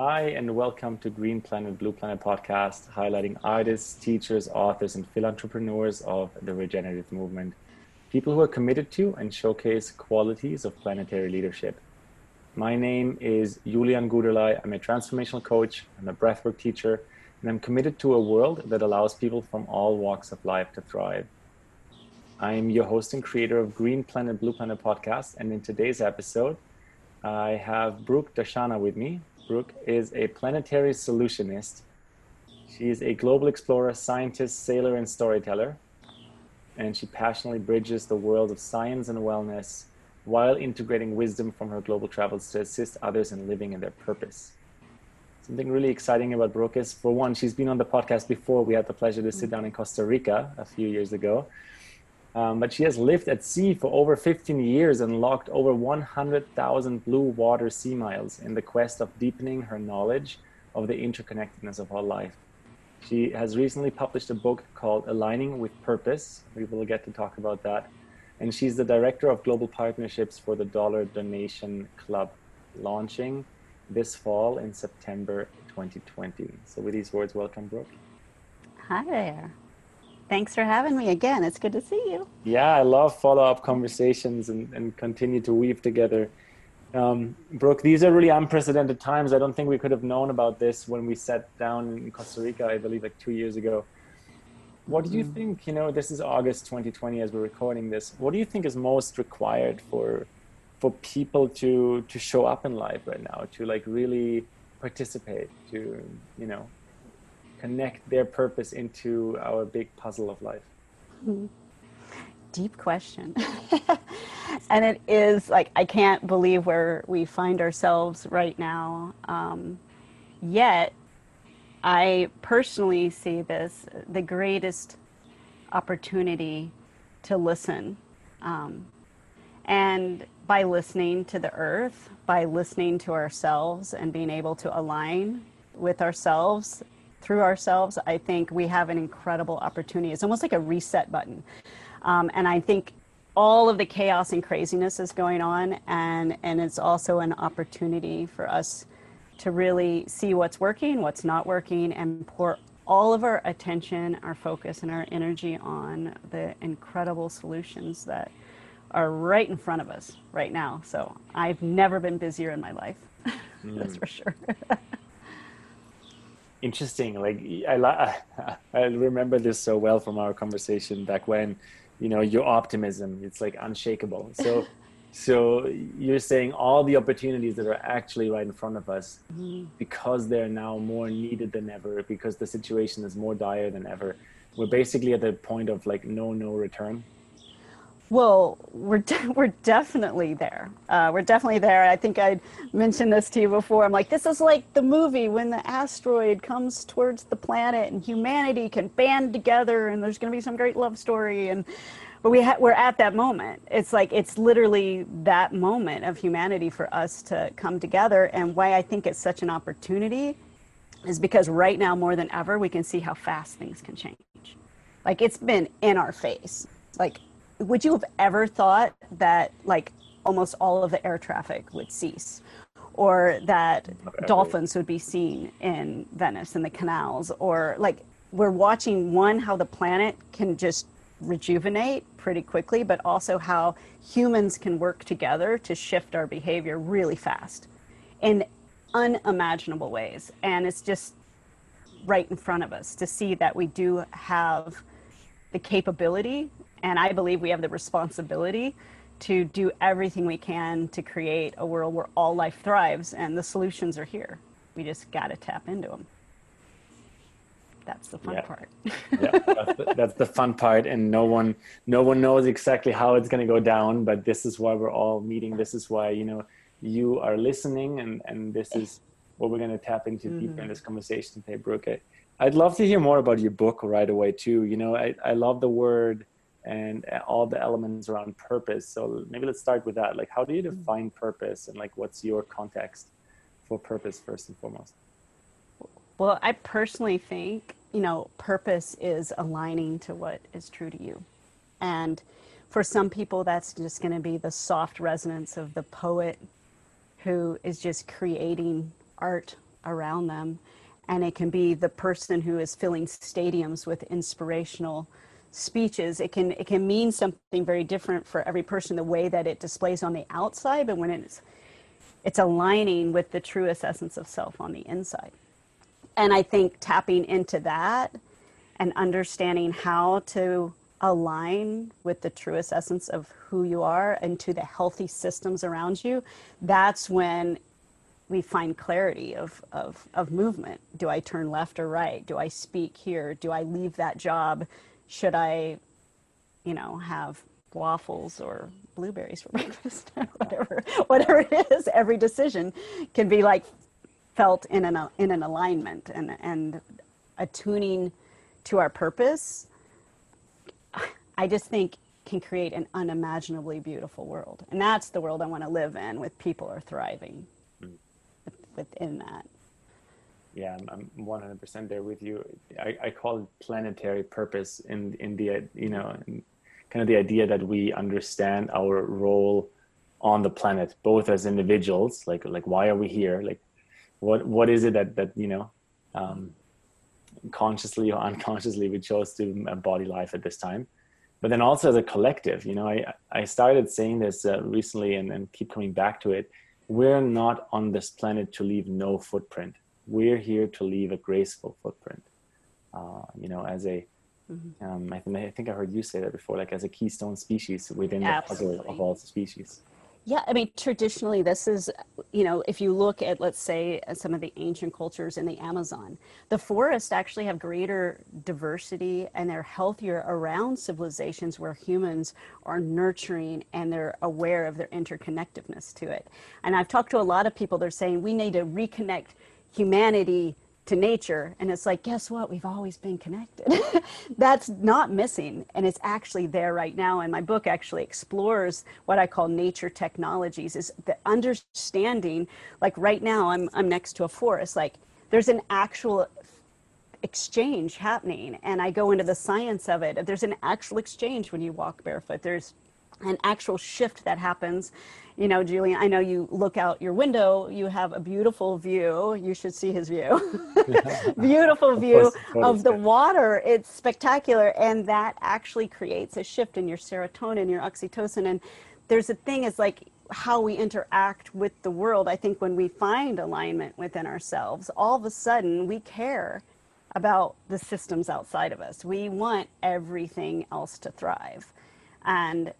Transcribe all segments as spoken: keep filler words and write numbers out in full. Hi, and welcome to Green Planet, Blue Planet podcast, highlighting artists, teachers, authors, and philanthropreneurs of the regenerative movement. People who are committed to and showcase qualities of planetary leadership. My name is Julian Guderle. I'm a transformational coach, I'm a breathwork teacher, and I'm committed to a world that allows people from all walks of life to thrive. I am your host and creator of Green Planet, Blue Planet podcast, and in today's episode, I have Brooke Dashana with me. Brooke is a planetary solutionist. She is a global explorer, scientist, sailor, and storyteller. And she passionately bridges the world of science and wellness while integrating wisdom from her global travels to assist others in living in their purpose. Something really exciting about Brooke is, for one, she's been on the podcast before. We had the pleasure to sit down in Costa Rica a few years ago. Um, but she has lived at sea for over fifteen years and logged over one hundred thousand blue water sea miles in the quest of deepening her knowledge of the interconnectedness of our life. She has recently published a book called Aligning with Purpose. We will get to talk about that. And she's the director of global partnerships for the Dollar Donation Club, launching this fall in September twenty twenty. So with these words, welcome, Brooke. Hi there. Thanks for having me again. It's good to see you. Yeah, I love follow-up conversations and, and continue to weave together. Um, Brooke, these are really unprecedented times. I don't think we could have known about this when we sat down in Costa Rica, I believe like two years ago. What do you mm. think, you know, this is August twenty twenty as we're recording this. What do you think is most required for for people to, to show up in life right now, to like really participate, to, you know, connect their purpose into our big puzzle of life? Deep question. And it is like, I can't believe where we find ourselves right now. Um, yet, I personally see this, the greatest opportunity to listen. Um, and by listening to the earth, by listening to ourselves and being able to align with ourselves through ourselves, I think we have an incredible opportunity. It's almost like a reset button. Um, and I think all of the chaos and craziness is going on. And, and it's also an opportunity for us to really see what's working, what's not working, and pour all of our attention, our focus, and our energy on the incredible solutions that are right in front of us right now. So I've never been busier in my life. Mm. That's for sure. Interesting. Like I, I remember this so well from our conversation back when, you know, your optimism, it's like unshakable. So, so you're saying all the opportunities that are actually right in front of us, mm-hmm. because they're now more needed than ever, because the situation is more dire than ever. We're basically at the point of like no, no return. Well, we're de- we're definitely there. Uh, we're definitely there. I think I mentioned this to you before. I'm like, this is like the movie when the asteroid comes towards the planet and humanity can band together and there's going to be some great love story. And but we ha- we're at that moment. It's like it's literally that moment of humanity for us to come together. And why I think it's such an opportunity is because right now more than ever we can see how fast things can change. Like it's been in our face. Like. Would you have ever thought that like almost all of the air traffic would cease or that okay. dolphins would be seen in Venice in the canals, or like we're watching one, how the planet can just rejuvenate pretty quickly, but also how humans can work together to shift our behavior really fast in unimaginable ways. And it's just right in front of us to see that we do have the capability. And I believe we have the responsibility to do everything we can to create a world where all life thrives, and the solutions are here. We just got to tap into them. That's the fun yeah. part. yeah, that's the, that's the fun part. And no one, no one knows exactly how it's going to go down, but this is why we're all meeting. This is why, you know, you are listening, and, and this is what we're going to tap into mm-hmm. deeper in this conversation today, Brooke. I, I'd love to hear more about your book right away too. You know, I, I love the word and all the elements around purpose. So maybe let's start with that. Like, how do you define purpose, and like, what's your context for purpose first and foremost? Well, I personally think, you know, purpose is aligning to what is true to you. And for some people, that's just going to be the soft resonance of the poet who is just creating art around them. And it can be the person who is filling stadiums with inspirational speeches. It can, it can mean something very different for every person, the way that it displays on the outside, but when it's, it's aligning with the truest essence of self on the inside. And I think tapping into that and understanding how to align with the truest essence of who you are and to the healthy systems around you, that's when we find clarity of, of, of movement. Do I turn left or right? Do I speak here? Do I leave that job? Should I, you know, have waffles or blueberries for breakfast? whatever, whatever it is, every decision can be like felt in an, in an alignment and, and attuning to our purpose. I just think can create an unimaginably beautiful world. And that's the world I want to live in, with people are thriving within that. Yeah, I'm one hundred percent there with you. I, I call it planetary purpose in, in the, you know, in kind of the idea that we understand our role on the planet, both as individuals, like, like why are we here? Like, what, what is it that, that, you know, um, consciously or unconsciously we chose to embody life at this time, but then also as a collective, you know, I, I started saying this uh, recently and, and keep coming back to it. We're not on this planet to leave no footprint. We're here to leave a graceful footprint. Uh, you know, as a, mm-hmm. um, I, th- I think I heard you say that before, like as a keystone species within Absolutely. The puzzle of all species. Yeah, I mean, traditionally, this is, you know, if you look at, let's say, some of the ancient cultures in the Amazon, the forests actually have greater diversity and they're healthier around civilizations where humans are nurturing and they're aware of their interconnectedness to it. And I've talked to a lot of people, they're saying we need to reconnect humanity to nature. And it's like, guess what? We've always been connected. That's not missing. And it's actually there right now. And my book actually explores what I call nature technologies, is the understanding, like right now I'm, I'm next to a forest, like there's an actual exchange happening. And I go into the science of it. There's an actual exchange when you walk barefoot. There's an actual shift that happens. You know, Julian, I know you look out your window, you have a beautiful view. You should see his view. Beautiful view of, course, of the water. It's spectacular. And that actually creates a shift in your serotonin, your oxytocin. And there's a thing is like how we interact with the world. I think when we find alignment within ourselves, all of a sudden we care about the systems outside of us. We want everything else to thrive. And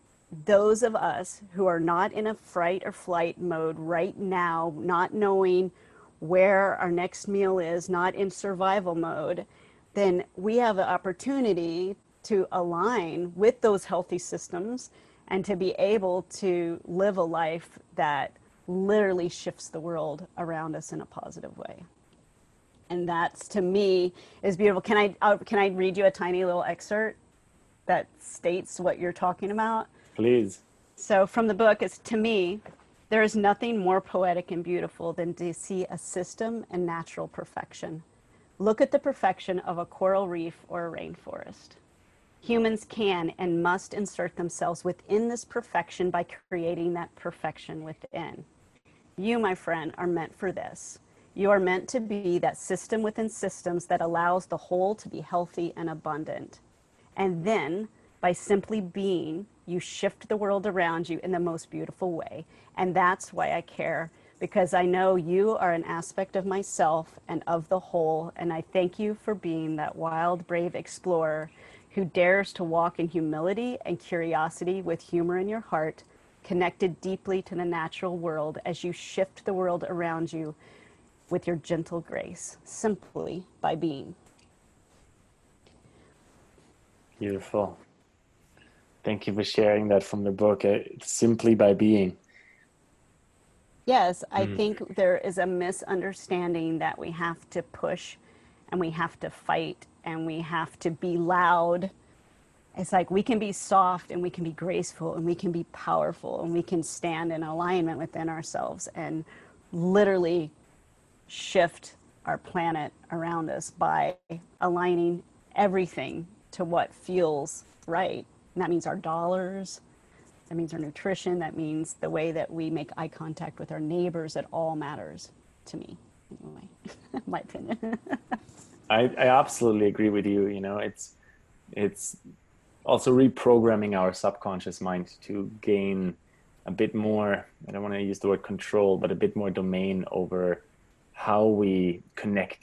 those of us who are not in a fright or flight mode right now, not knowing where our next meal is, not in survival mode, then we have an opportunity to align with those healthy systems and to be able to live a life that literally shifts the world around us in a positive way. And that's, to me, is beautiful. Can I, uh, can I read you a tiny little excerpt that states what you're talking about? Please. So from the book, it's, to me, there is nothing more poetic and beautiful than to see a system and natural perfection. Look at the perfection of a coral reef or a rainforest. Humans can and must insert themselves within this perfection by creating that perfection within. You, my friend, are meant for this. You are meant to be that system within systems that allows the whole to be healthy and abundant. And then, by simply being, you shift the world around you in the most beautiful way. And that's why I care, because I know you are an aspect of myself and of the whole. And I thank you for being that wild, brave explorer who dares to walk in humility and curiosity with humor in your heart, connected deeply to the natural world as you shift the world around you with your gentle grace, simply by being. Beautiful. Thank you for sharing that from the book, uh, Simply by Being. Yes, I mm. think there is a misunderstanding that we have to push and we have to fight and we have to be loud. It's like we can be soft and we can be graceful and we can be powerful and we can stand in alignment within ourselves and literally shift our planet around us by aligning everything to what feels right. And that means our dollars, that means our nutrition, that means the way that we make eye contact with our neighbors. It all matters to me. anyway, my opinion. I, I absolutely agree with you. You know, it's, it's also reprogramming our subconscious mind to gain a bit more, I don't want to use the word control, but a bit more domain over how we connect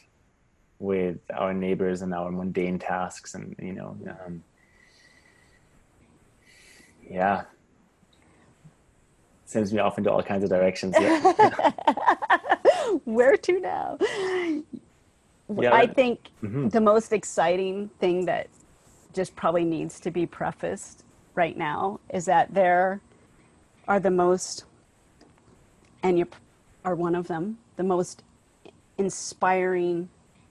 with our neighbors and our mundane tasks. And, you know, um, yeah. Sends me off into all kinds of directions. Yeah. Where to now? Yeah, I think mm-hmm. the most exciting thing that just probably needs to be prefaced right now is that there are the most, and you are one of them, the most inspiring,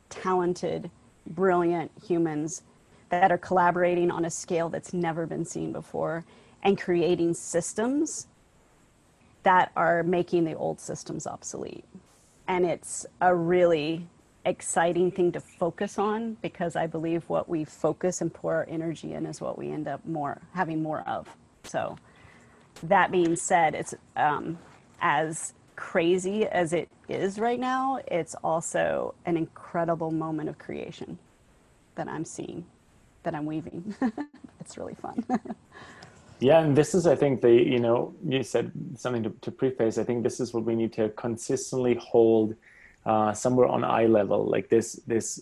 talented, brilliant humans that are collaborating on a scale that's never been seen before and creating systems that are making the old systems obsolete. And it's a really exciting thing to focus on, because I believe what we focus and pour our energy in is what we end up more having more of. So that being said, it's um, as crazy as it is right now, it's also an incredible moment of creation that I'm seeing, that I'm weaving. It's really fun. Yeah, and this is, I think, the, you know, you said something to, to preface. I think this is what we need to consistently hold uh, somewhere on eye level, like this, this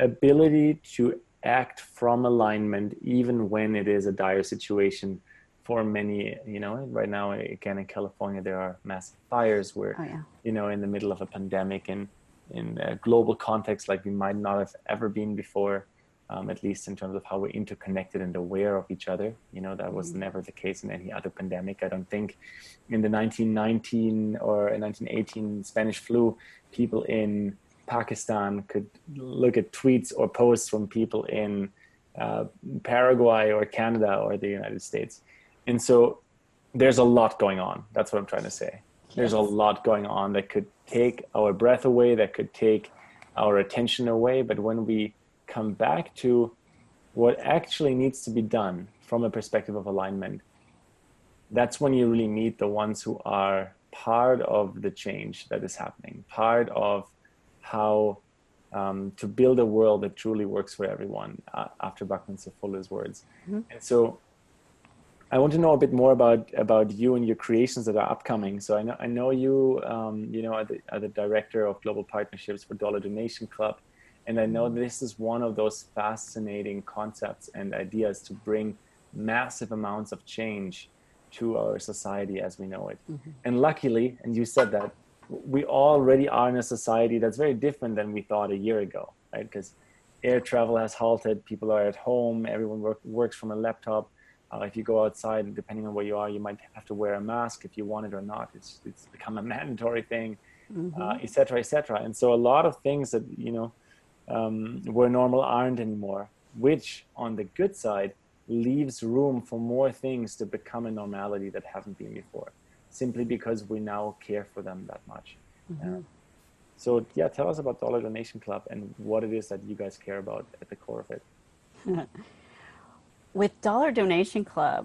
ability to act from alignment, even when it is a dire situation for many. You know, right now, again, in California, there are massive fires. We're, oh, yeah. you know, in the middle of a pandemic, and in a global context like we might not have ever been before. Um, at least in terms of how we're interconnected and aware of each other. You know, that was mm-hmm. never the case in any other pandemic. I don't think in the nineteen nineteen or nineteen eighteen Spanish flu, people in Pakistan could look at tweets or posts from people in uh, Paraguay or Canada or the United States. And so there's a lot going on. That's what I'm trying to say. Yes. There's a lot going on that could take our breath away, that could take our attention away. But when we come back to what actually needs to be done from a perspective of alignment, that's when you really meet the ones who are part of the change that is happening, part of how um, to build a world that truly works for everyone, uh, after Buckminster Fuller's words. Mm-hmm. And so I want to know a bit more about about you and your creations that are upcoming. So I know I know you um, you know are the, are the director of global partnerships for Dollar Donation Club. And I know this is one of those fascinating concepts and ideas to bring massive amounts of change to our society as we know it. Mm-hmm. And luckily, and you said that, we already are in a society that's very different than we thought a year ago, right? Because air travel has halted, people are at home, everyone work, works from a laptop. Uh, if you go outside, depending on where you are, you might have to wear a mask if you want it or not. It's, it's become a mandatory thing, mm-hmm. uh, et cetera, et cetera. And so a lot of things that, you know, Um, where normal aren't anymore, which on the good side leaves room for more things to become a normality that haven't been before, simply because we now care for them that much. Mm-hmm. uh, so yeah, tell us about Dollar Donation Club and what it is that you guys care about at the core of it. With Dollar Donation Club,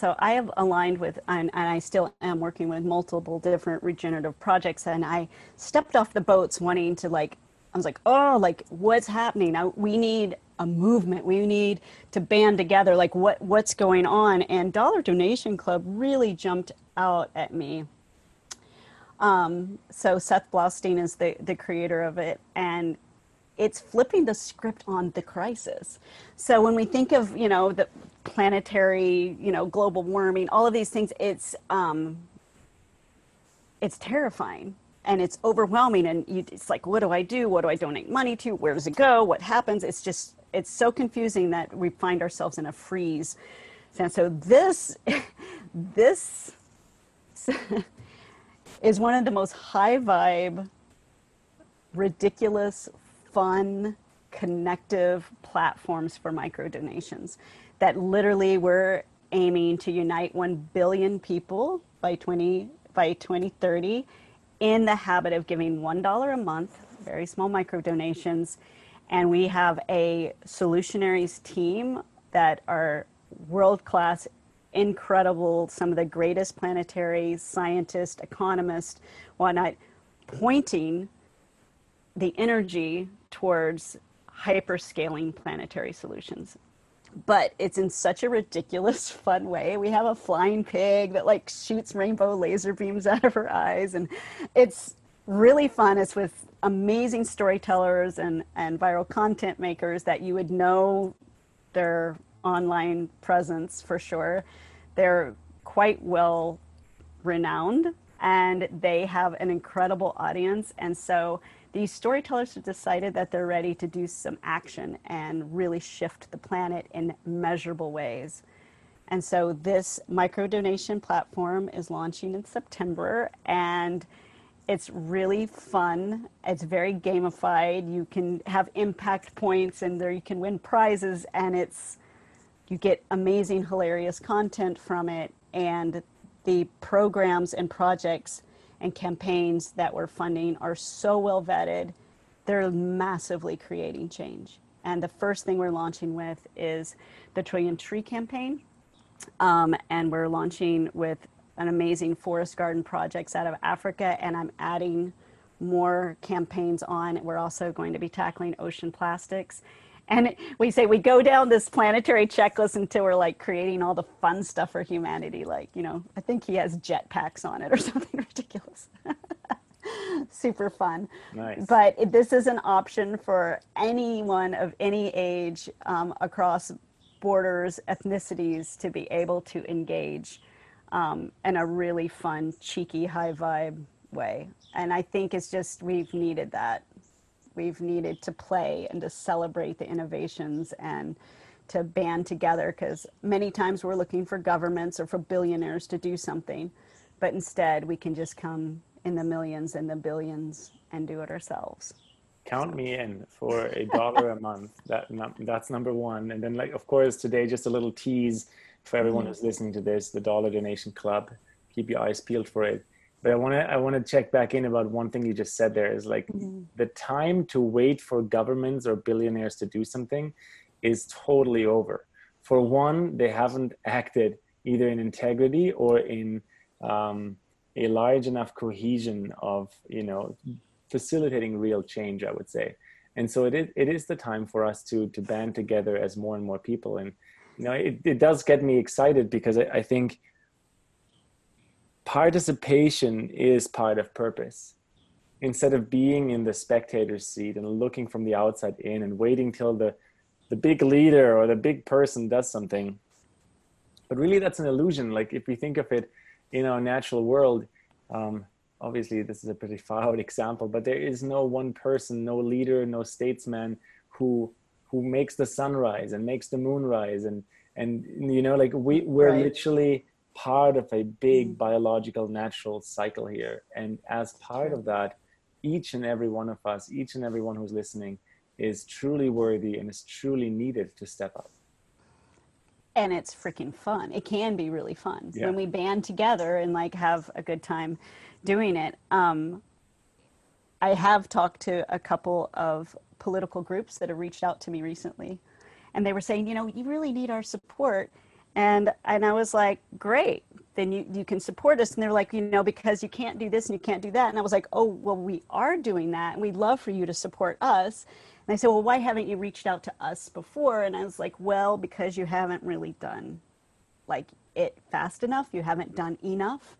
so I have aligned with, and, and I still am working with multiple different regenerative projects, and I stepped off the boats wanting to like, I was like, oh, like what's happening? I, we need a movement. We need to band together. Like what, what's going on? And Dollar Donation Club really jumped out at me. Um, so Seth Blaustein is the, the creator of it, and it's flipping the script on the crisis. So when we think of, you know, the planetary, you know, global warming, all of these things, it's, um, it's terrifying. And it's overwhelming, and you, it's like, what do I do? What do I donate money to? Where does it go? What happens? It's just, it's so confusing that we find ourselves in a freeze. And so this, this is one of the most high vibe, ridiculous, fun, connective platforms for micro donations that literally we're aiming to unite one billion people by twenty by twenty thirty. In the habit of giving one dollar a month, very small micro donations. And we have a solutionaries team that are world-class, incredible, some of the greatest planetary scientists, economists, whatnot, pointing the energy towards hyperscaling planetary solutions. But it's in such a ridiculous, fun way. We have a flying pig that like shoots rainbow laser beams out of her eyes. And it's really fun. It's with amazing storytellers and, and viral content makers that you would know their online presence for sure. They're quite well renowned and they have an incredible audience. And so these storytellers have decided that they're ready to do some action and really shift the planet in measurable ways. And so this micro donation platform is launching in September, and it's really fun. It's very gamified. You can have impact points and there you can win prizes, and it's, you get amazing, hilarious content from it. And the programs and projects and campaigns that we're funding are so well vetted. They're massively creating change. And the first thing we're launching with is the Trillion Tree Campaign. Um, and we're launching with an amazing forest garden projects out of Africa. And I'm adding more campaigns on. We're also going to be tackling ocean plastics. And we say we go down this planetary checklist until we're like creating all the fun stuff for humanity. Like, you know, I think he has jetpacks on it or something ridiculous. Super fun. Nice. But this is an option for anyone of any age, um, across borders, ethnicities, to be able to engage um, in a really fun, cheeky, high vibe way. And I think it's just, we've needed that. We've needed to play and to celebrate the innovations and to band together, because many times we're looking for governments or for billionaires to do something, but instead we can just come in the millions and the billions and do it ourselves. Count so. me in for a dollar a month. That num that's number one. And then, like, of course, today, just a little tease for everyone mm-hmm. who's listening to this, the Dollar Donation Club. Keep your eyes peeled for it. But I want to I want to check back in about one thing you just said there is like mm-hmm. the time to wait for governments or billionaires to do something is totally over. For one, they haven't acted either in integrity or in um, a large enough cohesion of, you know, facilitating real change, I would say. And so it is, it is the time for us to, to band together as more and more people. And, you know, it, it does get me excited, because I, I think participation is part of purpose. Instead of being in the spectator's seat and looking from the outside in and waiting till the, the big leader or the big person does something. But really, that's an illusion. Like, if we think of it in our natural world, um, obviously this is a pretty far out example, but there is no one person, no leader, no statesman who, who makes the sun rise and makes the moon rise. And, and you know, like we, we're right. literally part of a big mm. biological natural cycle here. And as part of that, each and every one of us, each and everyone who's listening, is truly worthy and is truly needed to step up. And it's freaking fun. It can be really fun yeah. when we band together and like have a good time doing it. Um, I have talked to a couple of political groups that have reached out to me recently, and they were saying, you know, you really need our support. And, and I was like, great, then you, you can support us. And they're like, you know, because you can't do this and you can't do that. And I was like, oh, well, we are doing that. And we'd love for you to support us. And I said, well, why haven't you reached out to us before? And I was like, well, because you haven't really done like it fast enough. You haven't done enough.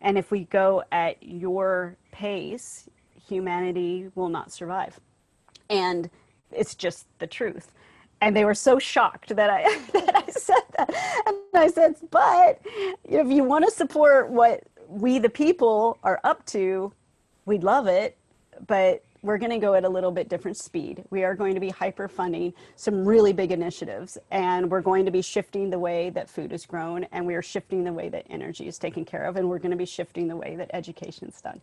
And if we go at your pace, humanity will not survive. And it's just the truth. And they were so shocked that I, that I said that. And I said, but if you want to support what we, the people, are up to, we'd love it, but we're going to go at a little bit different speed. We are going to be hyper-funding some really big initiatives, and we're going to be shifting the way that food is grown, and we are shifting the way that energy is taken care of, and we're going to be shifting the way that education is done.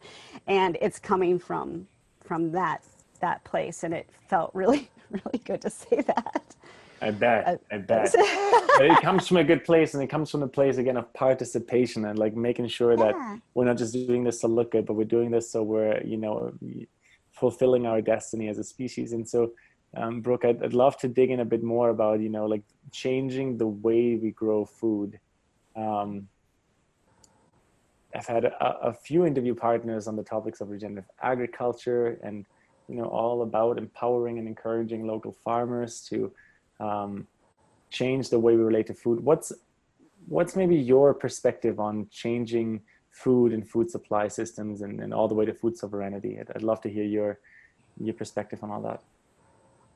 And it's coming from, from that, that place, and it felt really... really good to say that. I bet, I bet. But it comes from a good place, and it comes from the place, again, of participation and like making sure yeah. that we're not just doing this to look good, but we're doing this so we're, you know, fulfilling our destiny as a species. And so, um, Brooke, I'd, I'd love to dig in a bit more about, you know, like changing the way we grow food. Um, I've had a, a few interview partners on the topics of regenerative agriculture and you know, all about empowering and encouraging local farmers to um, change the way we relate to food. What's, what's maybe your perspective on changing food and food supply systems and, and all the way to food sovereignty? I'd, I'd love to hear your, your perspective on all that.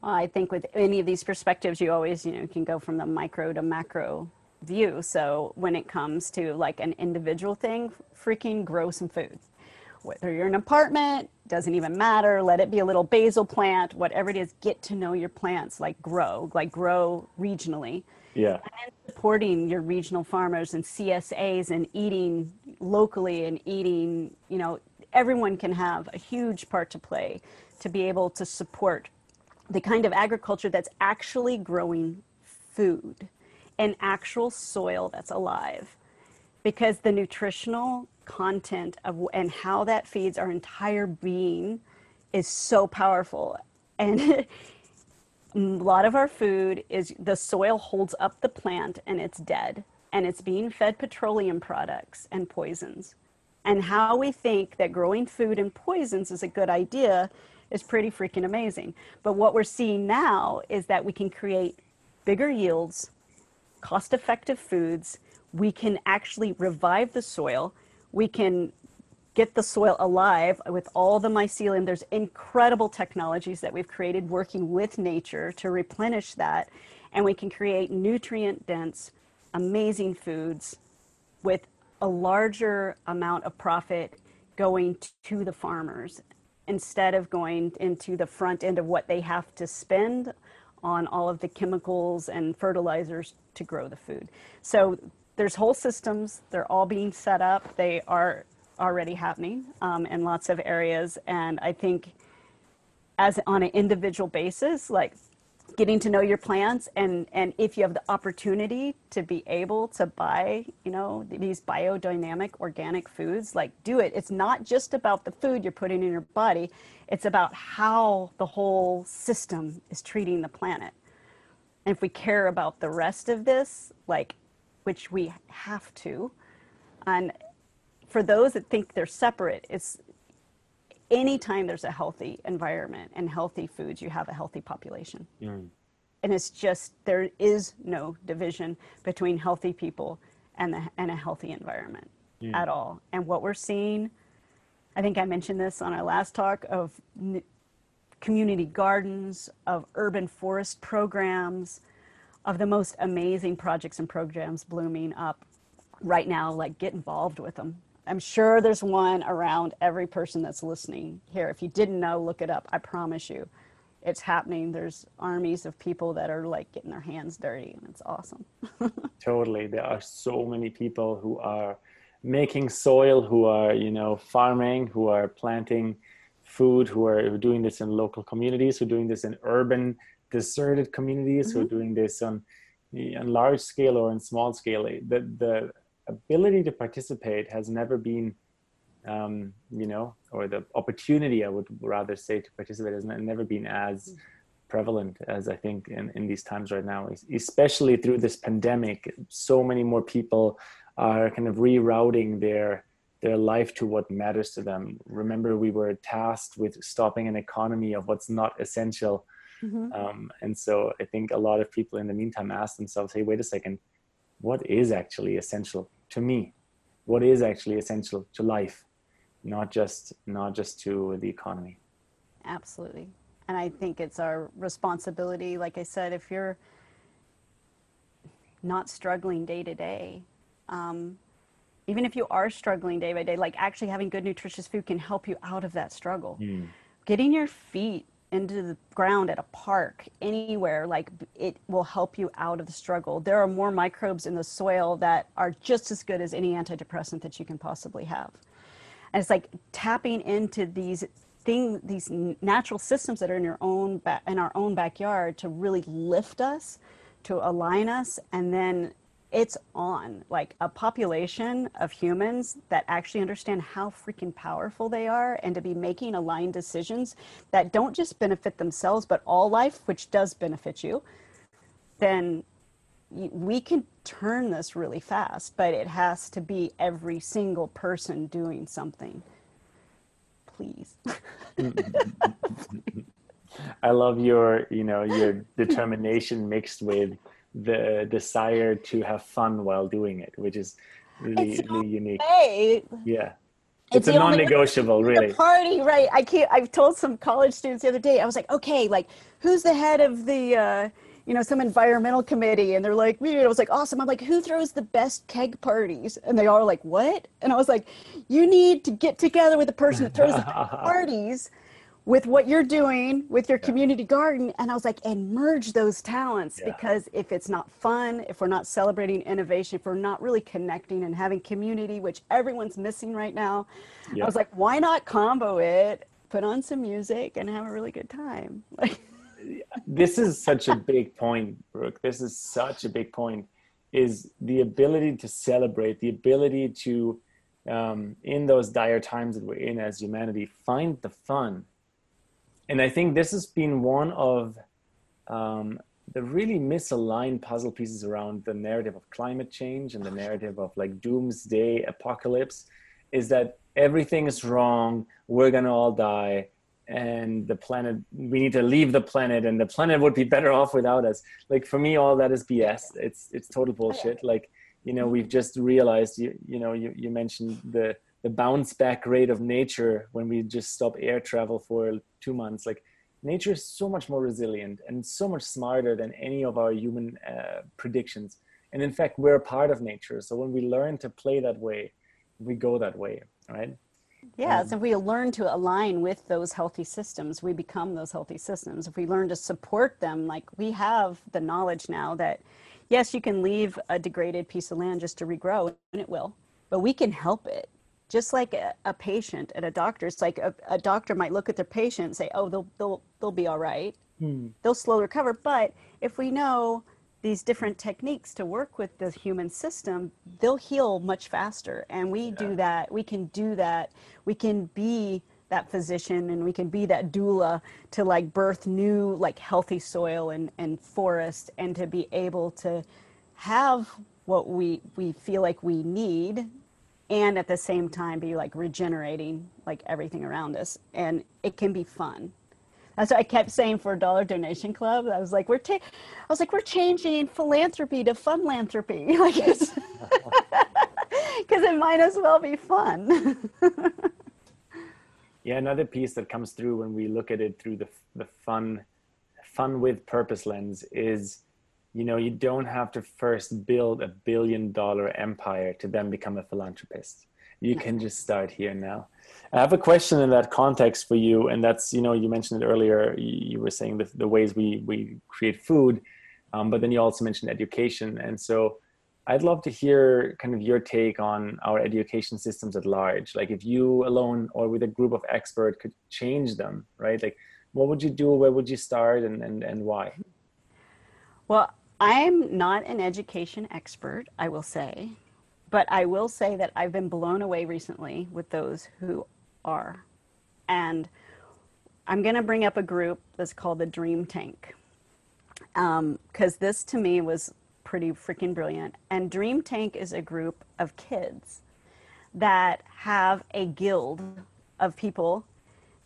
Well, I think with any of these perspectives, you always, you know, can go from the micro to macro view. So when it comes to like an individual thing, freaking grow some food. Whether you're in an apartment, doesn't even matter. Let it be a little basil plant, whatever it is, get to know your plants, like grow, like grow regionally. Yeah. And then supporting your regional farmers and C S As and eating locally and eating, you know, everyone can have a huge part to play to be able to support the kind of agriculture that's actually growing food and actual soil that's alive. Because the nutritional content of and how that feeds our entire being is so powerful. And a lot of our food is the soil holds up the plant and it's dead and it's being fed petroleum products and poisons. And how we think that growing food and poisons is a good idea is pretty freaking amazing. But what we're seeing now is that we can create bigger yields, cost-effective foods. We can actually revive the soil. We can get the soil alive with all the mycelium. There's incredible technologies that we've created working with nature to replenish that. And we can create nutrient-dense, amazing foods with a larger amount of profit going to the farmers instead of going into the front end of what they have to spend on all of the chemicals and fertilizers to grow the food. So there's whole systems, they're all being set up, they are already happening um, in lots of areas. And I think as on an individual basis, like getting to know your plants and, and if you have the opportunity to be able to buy, you know, these biodynamic organic foods, like do it. It's not just about the food you're putting in your body. It's about how the whole system is treating the planet. And if we care about the rest of this, like, which we have to, and for those that think they're separate, it's anytime there's a healthy environment and healthy foods, you have a healthy population. Mm. And it's just, there is no division between healthy people and, the, and a healthy environment mm. at all. And what we're seeing, I think I mentioned this on our last talk, of n- community gardens, of urban forest programs, of the most amazing projects and programs blooming up right now. Like, get involved with them. I'm sure there's one around every person that's listening here. If you didn't know, look it up. I promise you it's happening. There's armies of people that are like getting their hands dirty and it's awesome. Totally. There are so many people who are making soil, who are, you know, farming, who are planting food, who are doing this in local communities, who are doing this in urban deserted communities, mm-hmm. who are doing this on, on large scale or in small scale. The, the, ability to participate has never been, um, you know, or the opportunity, I would rather say, to participate has never been as prevalent as I think in, in these times right now, especially through this pandemic. So many more people are kind of rerouting their their life to what matters to them. Remember, we were tasked with stopping an economy of what's not essential. Mm-hmm. Um, and so I think a lot of people in the meantime ask themselves, hey, wait a second, what is actually essential to me? What is actually essential to life? Not just, not just to the economy. Absolutely. And I think it's our responsibility. Like I said, if you're not struggling day to day, um, even if you are struggling day by day, like actually having good nutritious food can help you out of that struggle. Mm. Getting your feet into the ground at a park, anywhere, like it will help you out of the struggle. There are more microbes in the soil that are just as good as any antidepressant that you can possibly have. And it's like tapping into these things, these natural systems that are in your own ba- in our own backyard to really lift us, to align us, and then it's on. Like a population of humans that actually understand how freaking powerful they are and to be making aligned decisions that don't just benefit themselves, but all life, which does benefit you, then we can turn this really fast, but it has to be every single person doing something. please. I love your, you know, your determination mixed with the desire to have fun while doing it, which is really, it's really unique. Way. Yeah. It's, it's a non-negotiable, really. Party, right? I can't. I've told some college students the other day. I was like, okay, like, who's the head of the, uh, you know, some environmental committee? And they're like, me. I was like, awesome. I'm like, who throws the best keg parties? And they all are like, what? And I was like, you need to get together with the person that throws the parties, with what you're doing with your community garden. And I was like, and merge those talents, yeah. because if it's not fun, if we're not celebrating innovation, if we're not really connecting and having community, which everyone's missing right now, yeah. I was like, why not combo it, put on some music and have a really good time? Like, this is such a big point, Brooke. This is such a big point, is the ability to celebrate, the ability to, um, in those dire times that we're in as humanity, find the fun. And I think this has been one of um, the really misaligned puzzle pieces around the narrative of climate change and the narrative of like doomsday apocalypse, is that everything is wrong, we're gonna all die, and the planet, we need to leave the planet, and the planet would be better off without us. Like, for me, all that is B S. It's it's total bullshit. Like, you know, we've just realized, you, you know, you, you mentioned the, the bounce back rate of nature when we just stop air travel for two months. Like, nature is so much more resilient and so much smarter than any of our human uh, predictions. And in fact, we're a part of nature. So when we learn to play that way, we go that way, right? Yeah, um, so if we learn to align with those healthy systems, we become those healthy systems. If we learn to support them, like, we have the knowledge now that, yes, you can leave a degraded piece of land just to regrow, and it will, but we can help it. Just like a, a patient at a doctor, it's like a, a doctor might look at their patient and say, oh, they'll, they'll, they'll be all right. Hmm. They'll slow recover. But if we know these different techniques to work with the human system, they'll heal much faster. And we yeah. do that. We can do that. We can be that physician, and we can be that doula to like birth new, like healthy soil and, and forest, and to be able to have what we, we feel like we need, and at the same time be like regenerating like everything around us. And it can be fun. That's what I kept saying for Dollar Donation Club. I was like, we're ta- I was like, we're changing philanthropy to funlanthropy. Like, it's because it might as well be fun. Yeah, another piece that comes through when we look at it through the the fun, fun with purpose lens is, you know, you don't have to first build a billion dollar empire to then become a philanthropist. You can just start here now. I have a question in that context for you. And that's, you know, you mentioned it earlier. You were saying the, the ways we, we create food, um, but then you also mentioned education. And so I'd love to hear kind of your take on our education systems at large. Like, if you alone or with a group of experts could change them, right? Like, what would you do? Where would you start, and, and, and why? Well, I'm not an education expert, I will say, but I will say that I've been blown away recently with those who are. And I'm going to bring up a group that's called the Dream Tank, um, because this to me was pretty freaking brilliant. And Dream Tank is a group of kids that have a guild of people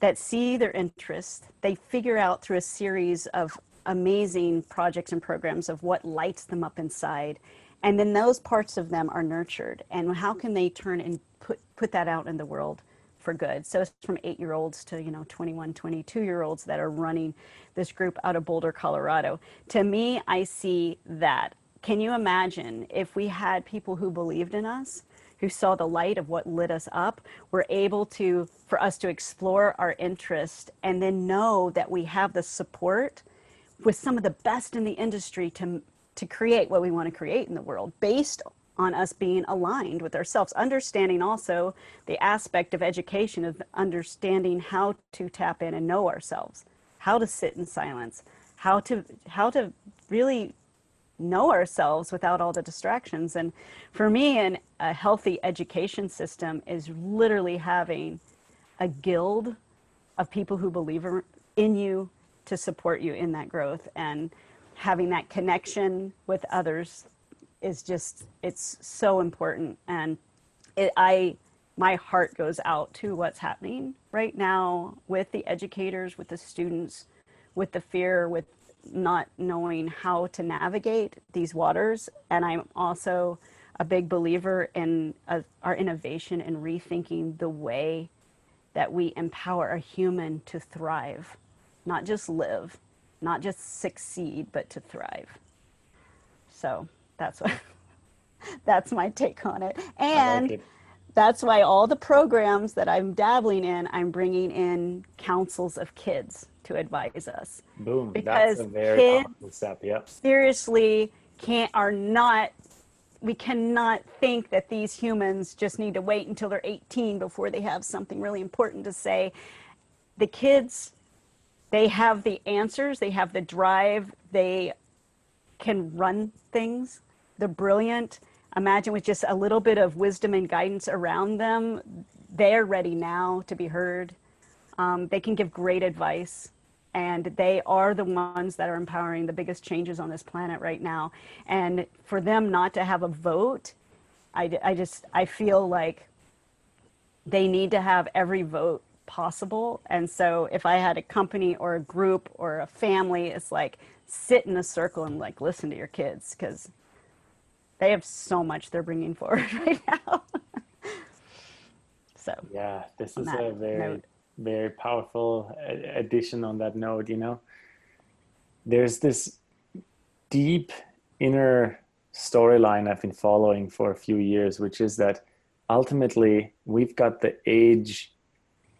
that see their interest. They figure out through a series of amazing projects and programs of what lights them up inside, and then those parts of them are nurtured, and how can they turn and put put that out in the world for good. So it's from eight-year-olds to, you know, twenty-one, twenty-two-year-olds that are running this group out of Boulder, Colorado. To me, I see that. Can you imagine if we had people who believed in us, who saw the light of what lit us up, were able to, for us to explore our interest, and then know that we have the support with some of the best in the industry to to create what we want to create in the world, based on us being aligned with ourselves, understanding also the aspect of education of understanding how to tap in and know ourselves, how to sit in silence, how to how to really know ourselves without all the distractions. And for me, an, a healthy education system is literally having a guild of people who believe in you, to support you in that growth, and having that connection with others is just, it's so important. And it, I my heart goes out to what's happening right now with the educators, with the students, with the fear, with not knowing how to navigate these waters. And I'm also a big believer in uh, our innovation and rethinking the way that we empower a human to thrive, not just live, not just succeed, but to thrive. So that's what, that's my take on it. And like it. That's why all the programs that I'm dabbling in, I'm bringing in councils of kids to advise us. Boom, because that's a very kids powerful step, yep. Seriously can't, are not, we cannot think that these humans just need to wait until they're eighteen before they have something really important to say. The kids, they have the answers, they have the drive, they can run things, they're brilliant. Imagine with just a little bit of wisdom and guidance around them, they're ready now to be heard. Um, they can give great advice, and they are the ones that are empowering the biggest changes on this planet right now. And for them not to have a vote, I, I just, I feel like they need to have every vote possible. And so if I had a company or a group or a family, it's like sit in a circle and like listen to your kids, because they have so much they're bringing forward right now. So yeah, this is a very, note. very powerful addition on that note. You know, there's this deep inner storyline I've been following for a few years, which is that ultimately we've got the age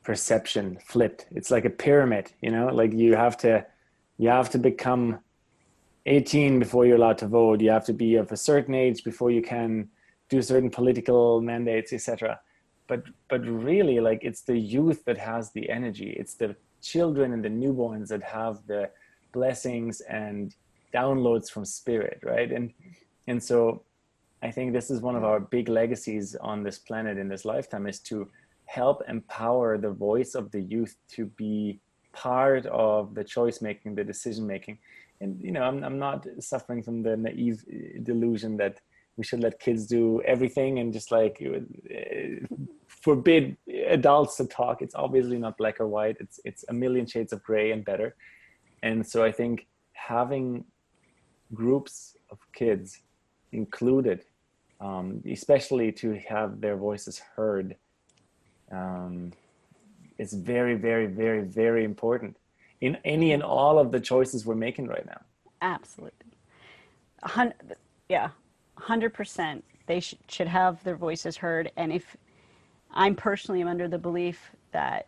perception flipped. It's like a pyramid, you know, like you have to, you have to become eighteen before you're allowed to vote. You have to be of a certain age before you can do certain political mandates, et cetera. But but really, like, it's the youth that has the energy. It's the children and the newborns that have the blessings and downloads from spirit, right? And and so I think this is one of our big legacies on this planet in this lifetime, is to help empower the voice of the youth to be part of the choice making, the decision making. And, you know, I'm, I'm not suffering from the naive delusion that we should let kids do everything and just like forbid adults to talk. It's obviously not black or white. It's, it's a million shades of gray and better. And so I think having groups of kids included, um, especially to have their voices heard, um, is very, very, very, very important in any and all of the choices we're making right now. Absolutely. Yeah, one hundred percent. They sh should have their voices heard. And if I'm personally am under the belief that,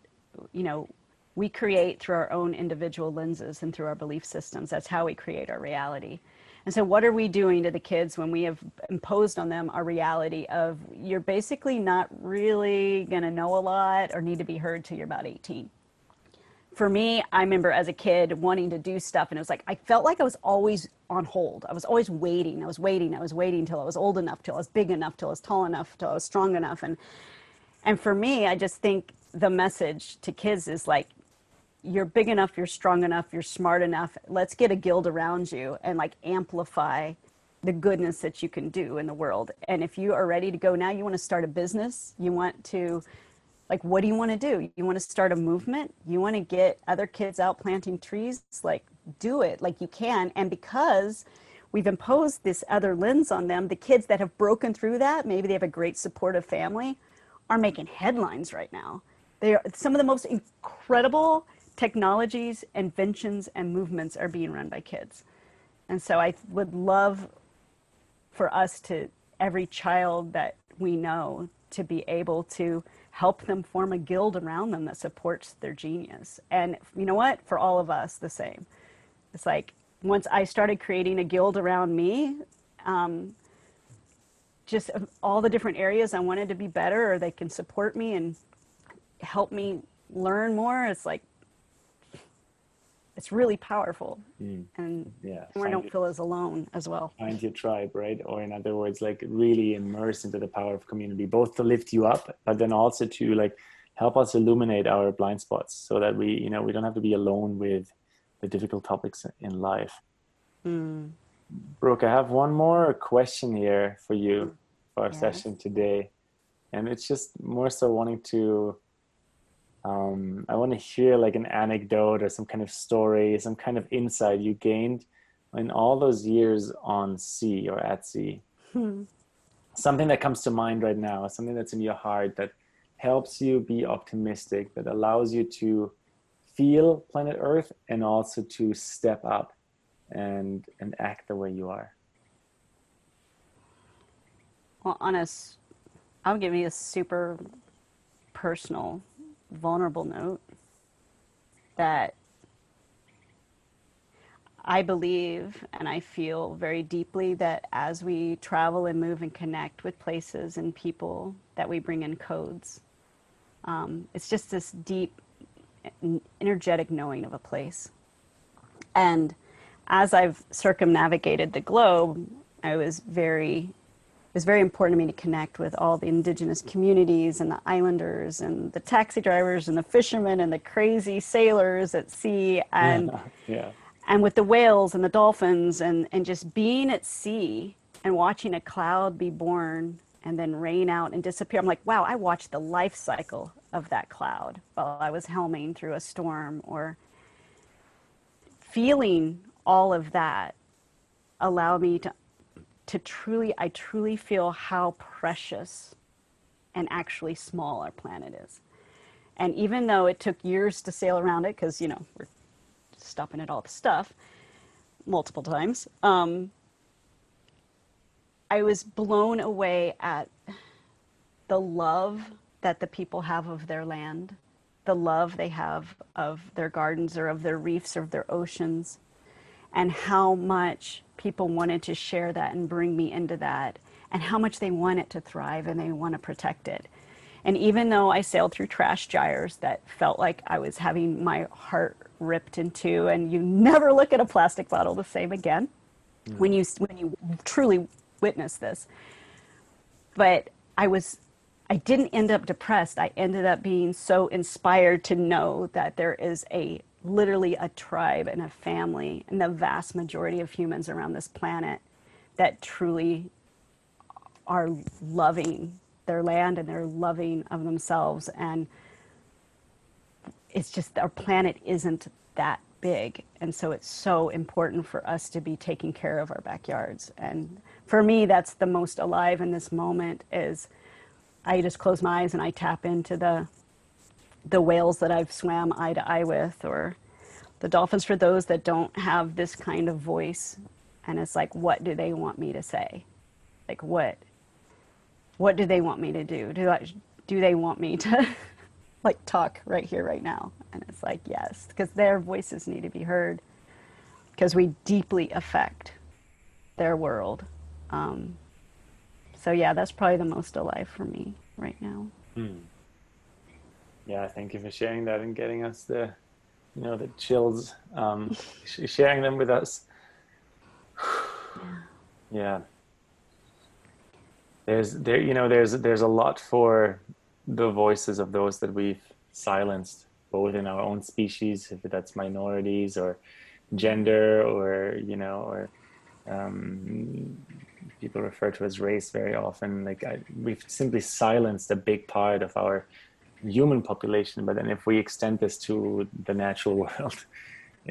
you know, we create through our own individual lenses and through our belief systems. That's how we create our reality. And so what are we doing to the kids when we have imposed on them a reality of you're basically not really going to know a lot or need to be heard till you're about eighteen? For me, I remember as a kid wanting to do stuff, and it was like, I felt like I was always on hold. I was always waiting. I was waiting. I was waiting till I was old enough, till I was big enough, till I was tall enough, till I was strong enough. And, and for me, I just think the message to kids is like, you're big enough, you're strong enough, you're smart enough. Let's get a guild around you and like amplify the goodness that you can do in the world. And if you are ready to go now, you want to start a business, you want to, like, what do you want to do? You want to start a movement? You want to get other kids out planting trees? Like, do it like you can. And because we've imposed this other lens on them, the kids that have broken through that, maybe they have a great supportive family, are making headlines right now. They are, some of the most incredible technologies, inventions, and movements are being run by kids. And so I would love for us to, every child that we know, to be able to help them form a guild around them that supports their genius. And you know what? For all of us, the same. It's like, once I started creating a guild around me, um, just all the different areas I wanted to be better, or they can support me and help me learn more. It's like, it's really powerful. Mm. And yeah, we don't your, feel as alone as well. Find your tribe, right? Or in other words, like really immerse into the power of community, both to lift you up, but then also to like help us illuminate our blind spots so that we, you know, we don't have to be alone with the difficult topics in life. Mm. Brooke, I have one more question here for you for our yes. session today. And it's just more so wanting to, um, I want to hear like an anecdote or some kind of story, some kind of insight you gained in all those years on sea or at sea. Hmm. Something that comes to mind right now, something that's in your heart that helps you be optimistic, that allows you to feel planet Earth and also to step up and and act the way you are. Well, on a, I'll give you a super personal, vulnerable note that I believe and I feel very deeply that as we travel and move and connect with places and people, that we bring in codes. Um, it's just this deep, energetic knowing of a place. And as I've circumnavigated the globe, I was very, it was very important to me to connect with all the indigenous communities and the islanders and the taxi drivers and the fishermen and the crazy sailors at sea and yeah. Yeah. And with the whales and the dolphins and, and just being at sea and watching a cloud be born and then rain out and disappear. I'm like, wow, I watched the life cycle of that cloud while I was helming through a storm, or feeling all of that allowed me to, to truly, I truly feel how precious and actually small our planet is. And even though it took years to sail around it, because, you know, we're stopping at all the stuff multiple times. Um, I was blown away at the love that the people have of their land, the love they have of their gardens or of their reefs or of their oceans, and how much people wanted to share that and bring me into that, and how much they want it to thrive and they want to protect it. And even though I sailed through trash gyres that felt like I was having my heart ripped in two, and you never look at a plastic bottle the same again, mm. when you when you truly witness this. But I was, I didn't end up depressed. I ended up being so inspired to know that there is a literally a tribe and a family and the vast majority of humans around this planet that truly are loving their land and they're loving of themselves. And it's just our planet isn't that big. And so it's so important for us to be taking care of our backyards. And for me, that's the most alive in this moment is I just close my eyes and I tap into the the whales that I've swam eye to eye with, or the dolphins for those that don't have this kind of voice. And it's like, what do they want me to say? Like, what, what do they want me to do? Do I, do they want me to... like talk right here, right now. And it's like, yes, because their voices need to be heard, because we deeply affect their world. Um, so yeah, that's probably the most alive for me right now. Mm. Yeah, thank you for sharing that and getting us the, you know, the chills, um, sharing them with us. Yeah. There's, there, you know, there's, there's a lot for the voices of those that we've silenced, both in our own species, if that's minorities or gender, or, you know, or um, people refer to as race very often. Like I, we've simply silenced a big part of our human population. But then if we extend this to the natural world,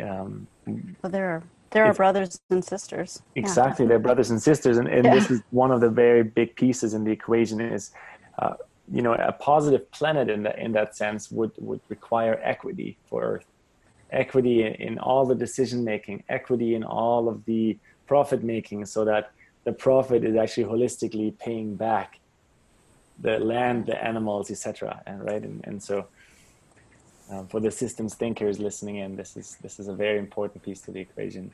um, well, there are there are brothers and sisters. Exactly, yeah. They're brothers and sisters, and, and yeah. This is one of the very big pieces in the equation is. Uh, you know, a positive planet in that in that sense would, would require equity for Earth, equity in, in all the decision making, equity in all of the profit making, so that the profit is actually holistically paying back the land, the animals, et cetera. And right, and, and so um, for the systems thinkers listening in, this is this is a very important piece to the equation.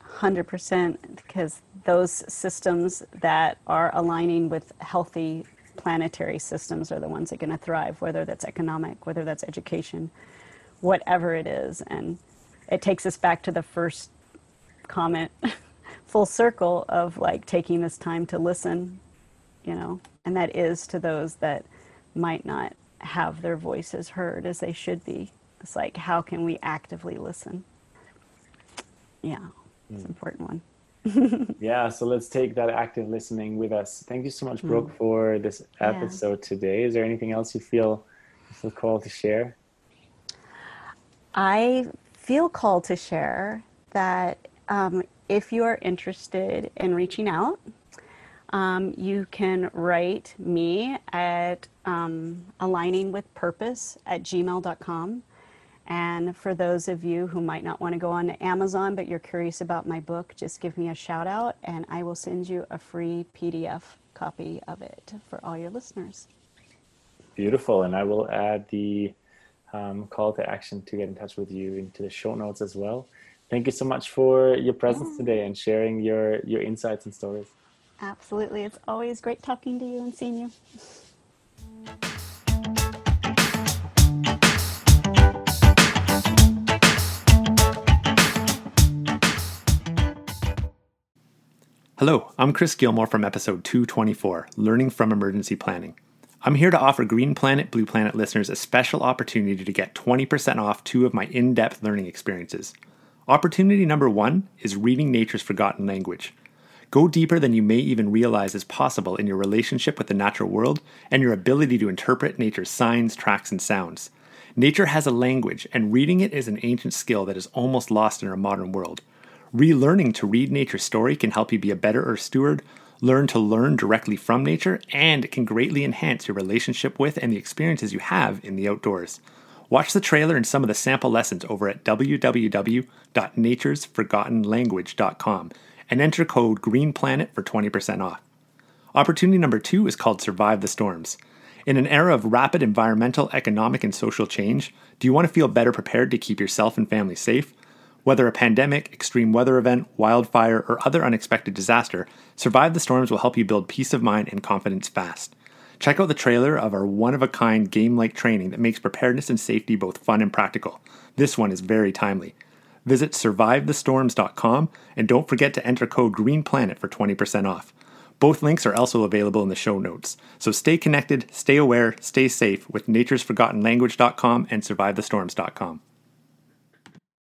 one hundred percent, because those systems that are aligning with healthy planetary systems are the ones that are going to thrive, whether that's economic, whether that's education, whatever it is. And it takes us back to the first comment, full circle of like taking this time to listen, you know, and that is to those that might not have their voices heard as they should be. It's like, how can we actively listen? Yeah, mm. It's an important one. Yeah, so let's take that active listening with us. Thank you so much, Brooke, mm. for this episode yeah. today. Is there anything else you feel, you feel called to share? I feel called to share that um, if you are interested in reaching out, um, you can write me at um, aligningwithpurpose at gmail dot com. And for those of you who might not want to go on to Amazon, but you're curious about my book, just give me a shout out and I will send you a free P D F copy of it for all your listeners. Beautiful. And I will add the um, call to action to get in touch with you into the show notes as well. Thank you so much for your presence yeah. today and sharing your, your insights and stories. Absolutely. It's always great talking to you and seeing you. Hello, I'm Chris Gilmore from episode two twenty-four, Learning from Emergency Planning. I'm here to offer Green Planet, Blue Planet listeners a special opportunity to get twenty percent off two of my in-depth learning experiences. Opportunity number one is Reading Nature's Forgotten Language. Go deeper than you may even realize is possible in your relationship with the natural world and your ability to interpret nature's signs, tracks, and sounds. Nature has a language, and reading it is an ancient skill that is almost lost in our modern world. Relearning to read nature's story can help you be a better earth steward, learn to learn directly from nature, and it can greatly enhance your relationship with and the experiences you have in the outdoors. Watch the trailer and some of the sample lessons over at w w w dot natures forgotten language dot com and enter code GREENPLANET for twenty percent off. Opportunity number two is called Survive the Storms. In an era of rapid environmental, economic, and social change, do you want to feel better prepared to keep yourself and family safe? Whether a pandemic, extreme weather event, wildfire, or other unexpected disaster, Survive the Storms will help you build peace of mind and confidence fast. Check out the trailer of our one-of-a-kind game-like training that makes preparedness and safety both fun and practical. This one is very timely. Visit survive the storms dot com and don't forget to enter code GREENPLANET for twenty percent off. Both links are also available in the show notes. So stay connected, stay aware, stay safe with natures forgotten language dot com and survive the storms dot com.